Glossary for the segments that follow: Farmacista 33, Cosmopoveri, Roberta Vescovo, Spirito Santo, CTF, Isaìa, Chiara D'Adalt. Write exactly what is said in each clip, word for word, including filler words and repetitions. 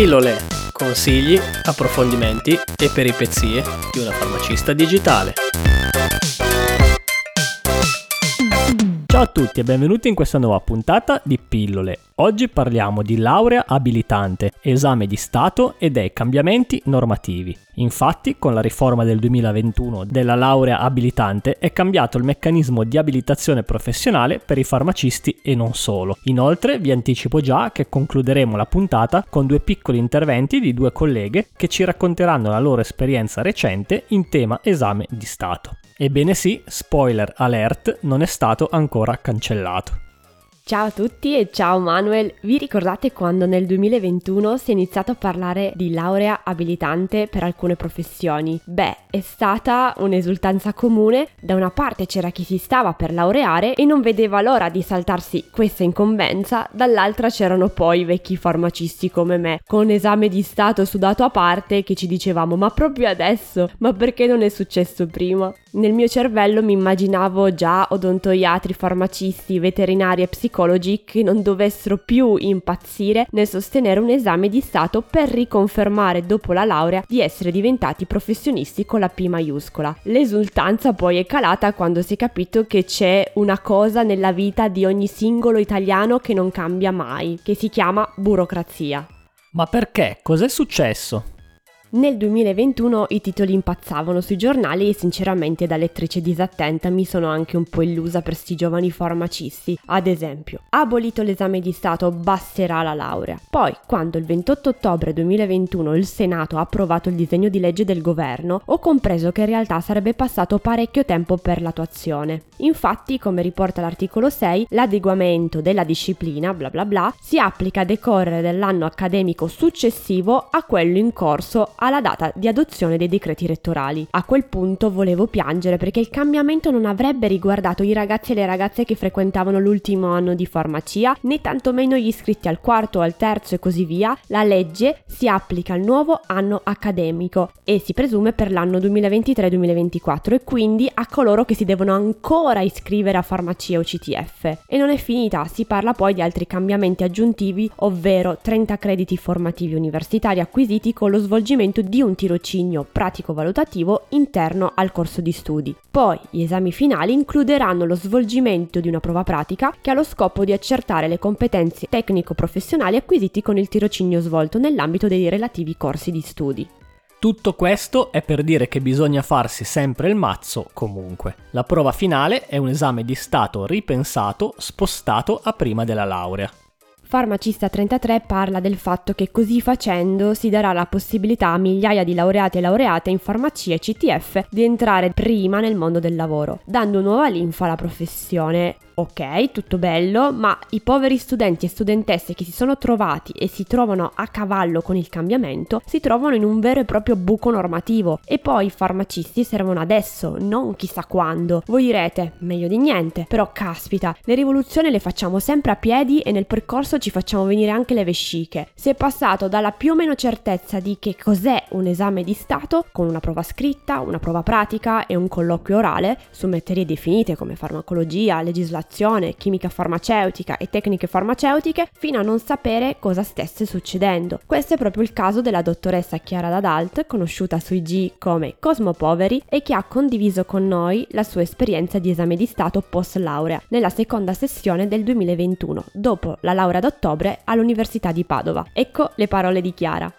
Pillole, consigli, approfondimenti e peripezie di una farmacista digitale. Ciao a tutti e benvenuti in questa nuova puntata di Pillole. Oggi parliamo di laurea abilitante, esame di Stato e dei cambiamenti normativi. Infatti, con la riforma del duemilaventuno della laurea abilitante è cambiato il meccanismo di abilitazione professionale per i farmacisti e non solo. Inoltre, vi anticipo già che concluderemo la puntata con due piccoli interventi di due colleghe che ci racconteranno la loro esperienza recente in tema esame di Stato. Ebbene sì, spoiler alert, non è stato ancora cancellato. Ciao a tutti e ciao Manuel, vi ricordate quando nel duemilaventuno si è iniziato a parlare di laurea abilitante per alcune professioni? Beh, è stata un'esultanza comune, da una parte c'era chi si stava per laureare e non vedeva l'ora di saltarsi questa incombenza, dall'altra c'erano poi vecchi farmacisti come me, con esame di stato sudato a parte che ci dicevamo ma proprio adesso, ma perché non è successo prima? Nel mio cervello mi immaginavo già odontoiatri, farmacisti, veterinari e psicologi che non dovessero più impazzire nel sostenere un esame di stato per riconfermare dopo la laurea di essere diventati professionisti con la P maiuscola. L'esultanza poi è calata quando si è capito che c'è una cosa nella vita di ogni singolo italiano che non cambia mai, che si chiama burocrazia. Ma perché? Cos'è successo? Nel duemilaventuno i titoli impazzavano sui giornali e sinceramente da lettrice disattenta mi sono anche un po' illusa per sti giovani farmacisti. Ad esempio, abolito l'esame di stato, basterà la laurea. Poi, quando il ventotto ottobre duemilaventuno il Senato ha approvato il disegno di legge del governo, ho compreso che in realtà sarebbe passato parecchio tempo per l'attuazione. Infatti, come riporta l'articolo sei, l'adeguamento della disciplina, bla bla bla, si applica a decorrere dell'anno accademico successivo a quello in corso alla data di adozione dei decreti rettorali. A quel punto volevo piangere perché il cambiamento non avrebbe riguardato i ragazzi e le ragazze che frequentavano l'ultimo anno di farmacia, né tantomeno gli iscritti al quarto, al terzo e così via. La legge si applica al nuovo anno accademico e si presume per l'anno duemilaventitré duemilaventiquattro e quindi a coloro che si devono ancora iscrivere a farmacia o C T F. E non è finita, si parla poi di altri cambiamenti aggiuntivi, ovvero trenta crediti formativi universitari acquisiti con lo svolgimento di un tirocinio pratico-valutativo interno al corso di studi. Poi gli esami finali includeranno lo svolgimento di una prova pratica che ha lo scopo di accertare le competenze tecnico-professionali acquisiti con il tirocinio svolto nell'ambito dei relativi corsi di studi. Tutto questo è per dire che bisogna farsi sempre il mazzo comunque. La prova finale è un esame di stato ripensato, spostato a prima della laurea. Farmacista trentatré parla del fatto che così facendo si darà la possibilità a migliaia di laureati e laureate in farmacia e C T F di entrare prima nel mondo del lavoro, dando nuova linfa alla professione. Ok, tutto bello, ma i poveri studenti e studentesse che si sono trovati e si trovano a cavallo con il cambiamento si trovano in un vero e proprio buco normativo. E poi i farmacisti servono adesso, non chissà quando. Voi direte, meglio di niente, però caspita, le rivoluzioni le facciamo sempre a piedi e nel percorso ci facciamo venire anche le vesciche. Si è passato dalla più o meno certezza di che cos'è un esame di stato, con una prova scritta, una prova pratica e un colloquio orale, su materie definite come farmacologia, legislazione, chimica farmaceutica e tecniche farmaceutiche, fino a non sapere cosa stesse succedendo. Questo è proprio il caso della dottoressa Chiara D'Adalt, conosciuta sui G come Cosmopoveri, e che ha condiviso con noi la sua esperienza di esame di stato post laurea nella seconda sessione del duemilaventuno, dopo la laurea ad ottobre all'Università di Padova. Ecco le parole di Chiara.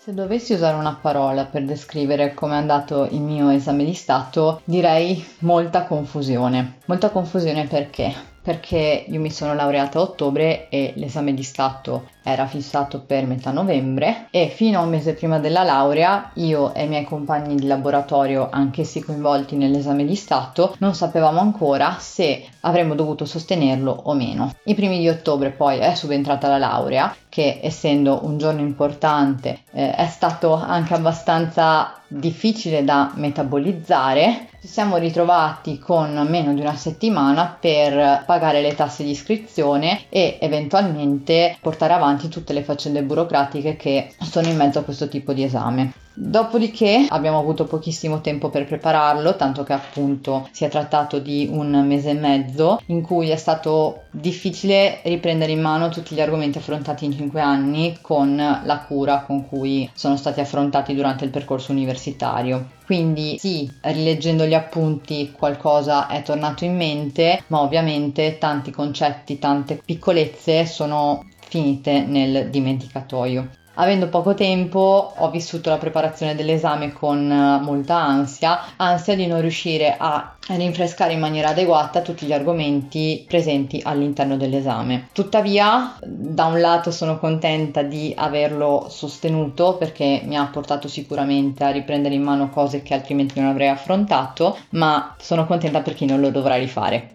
Se dovessi usare una parola per descrivere come è andato il mio esame di stato, direi molta confusione. Molta confusione perché? Perché io mi sono laureata a ottobre e l'esame di stato era fissato per metà novembre e fino a un mese prima della laurea io e i miei compagni di laboratorio, anch'essi coinvolti nell'esame di stato, non sapevamo ancora se avremmo dovuto sostenerlo o meno. I primi di ottobre poi è subentrata la laurea, che essendo un giorno importante eh, è stato anche abbastanza difficile da metabolizzare. Ci siamo ritrovati con meno di una settimana per pagare le tasse di iscrizione e eventualmente portare avanti tutte le faccende burocratiche che sono in mezzo a questo tipo di esame. Dopodiché abbiamo avuto pochissimo tempo per prepararlo, tanto che appunto si è trattato di un mese e mezzo in cui è stato difficile riprendere in mano tutti gli argomenti affrontati in cinque anni con la cura con cui sono stati affrontati durante il percorso universitario. Quindi sì, rileggendo gli appunti qualcosa è tornato in mente, ma ovviamente tanti concetti, tante piccolezze sono finite nel dimenticatoio. Avendo poco tempo ho vissuto la preparazione dell'esame con molta ansia, ansia di non riuscire a rinfrescare in maniera adeguata tutti gli argomenti presenti all'interno dell'esame. Tuttavia, da un lato sono contenta di averlo sostenuto perché mi ha portato sicuramente a riprendere in mano cose che altrimenti non avrei affrontato, ma sono contenta per chi non lo dovrà rifare.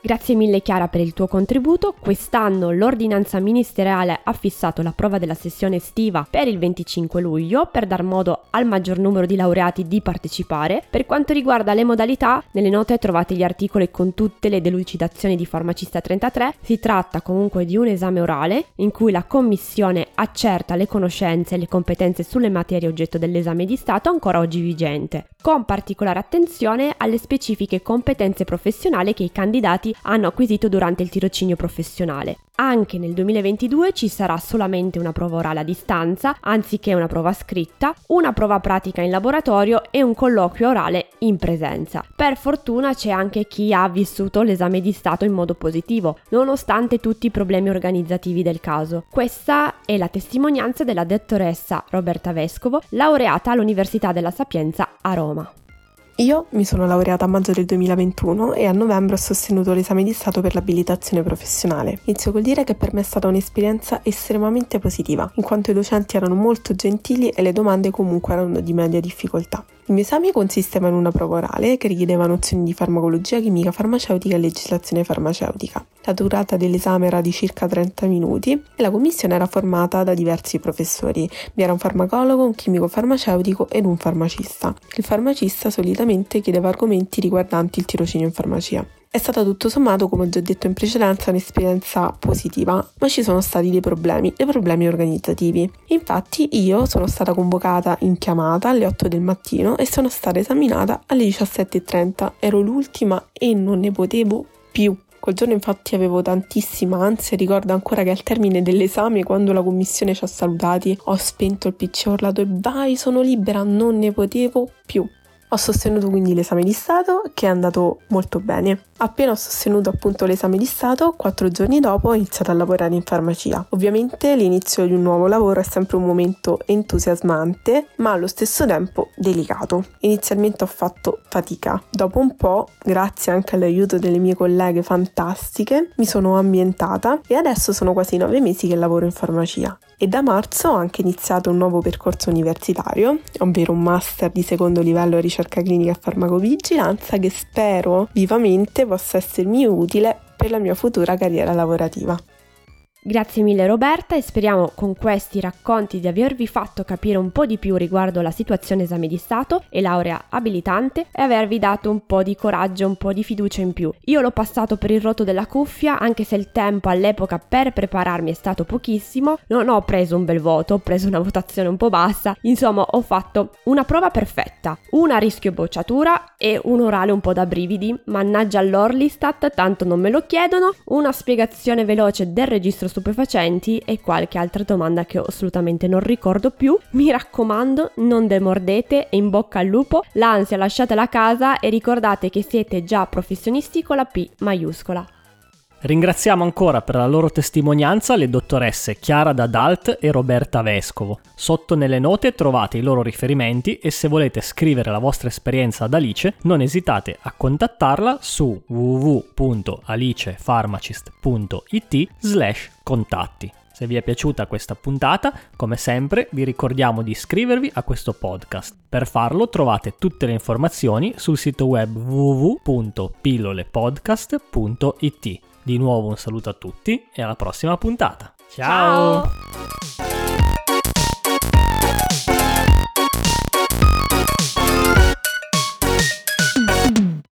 Grazie mille Chiara per il tuo contributo. Quest'anno l'ordinanza ministeriale ha fissato la prova della sessione estiva per il venticinque luglio per dar modo al maggior numero di laureati di partecipare. Per quanto riguarda le modalità, nelle note trovate gli articoli con tutte le delucidazioni di Farmacista trentatré. Si tratta comunque di un esame orale in cui la commissione accerta le conoscenze e le competenze sulle materie oggetto dell'esame di Stato ancora oggi vigente, con particolare attenzione alle specifiche competenze professionali che i candidati hanno acquisito durante il tirocinio professionale. Anche nel duemilaventidue ci sarà solamente una prova orale a distanza, anziché una prova scritta, una prova pratica in laboratorio e un colloquio orale in presenza. Per fortuna c'è anche chi ha vissuto l'esame di Stato in modo positivo, nonostante tutti i problemi organizzativi del caso. Questa è la testimonianza della dottoressa Roberta Vescovo, laureata all'Università della Sapienza a Roma. Io mi sono laureata a maggio del duemilaventuno e a novembre ho sostenuto l'esame di Stato per l'abilitazione professionale. Inizio col dire che per me è stata un'esperienza estremamente positiva, in quanto i docenti erano molto gentili e le domande comunque erano di media difficoltà. Il mio esame consisteva in una prova orale che richiedeva nozioni di farmacologia, chimica farmaceutica e legislazione farmaceutica. La durata dell'esame era di circa trenta minuti e la commissione era formata da diversi professori. Vi era un farmacologo, un chimico farmaceutico ed un farmacista. Il farmacista solitamente chiedeva argomenti riguardanti il tirocinio in farmacia. È stata tutto sommato, come ho già detto in precedenza, un'esperienza positiva, ma ci sono stati dei problemi, dei problemi organizzativi. Infatti io sono stata convocata in chiamata alle otto del mattino e sono stata esaminata alle diciassette e trenta, ero l'ultima e non ne potevo più. Quel giorno infatti avevo tantissima ansia, ricordo ancora che al termine dell'esame, quando la commissione ci ha salutati, ho spento il P C, ho urlato e vai, sono libera, non ne potevo più. Ho sostenuto quindi l'esame di Stato, che è andato molto bene. Appena ho sostenuto appunto l'esame di Stato, quattro giorni dopo ho iniziato a lavorare in farmacia. Ovviamente l'inizio di un nuovo lavoro è sempre un momento entusiasmante, ma allo stesso tempo delicato. Inizialmente ho fatto fatica. Dopo un po', grazie anche all'aiuto delle mie colleghe fantastiche, mi sono ambientata e adesso sono quasi nove mesi che lavoro in farmacia. E da marzo ho anche iniziato un nuovo percorso universitario, ovvero un master di secondo livello ricerca clinica e farmacovigilanza che spero vivamente possa essermi utile per la mia futura carriera lavorativa. Grazie mille Roberta e speriamo con questi racconti di avervi fatto capire un po' di più riguardo la situazione esame di Stato e laurea abilitante e avervi dato un po' di coraggio, un po' di fiducia in più. Io l'ho passato per il rotto della cuffia, anche se il tempo all'epoca per prepararmi è stato pochissimo, non ho preso un bel voto, ho preso una votazione un po' bassa, insomma ho fatto una prova perfetta, una a rischio bocciatura e un orale un po' da brividi, mannaggia all'Orlistat, tanto non me lo chiedono, una spiegazione veloce del registro stupefacenti e qualche altra domanda che assolutamente non ricordo più. Mi raccomando, non demordete e in bocca al lupo, l'ansia lasciatela a casa e ricordate che siete già professionisti con la P maiuscola. Ringraziamo ancora per la loro testimonianza le dottoresse Chiara D'Adalt e Roberta Vescovo. Sotto nelle note trovate i loro riferimenti e se volete scrivere la vostra esperienza ad Alice non esitate a contattarla su w w w punto alicefarmacist punto i t slash contatti. Se vi è piaciuta questa puntata, come sempre vi ricordiamo di iscrivervi a questo podcast. Per farlo trovate tutte le informazioni sul sito web w w w punto pillole podcast punto i t. Di nuovo un saluto a tutti e alla prossima puntata. Ciao! Ciao.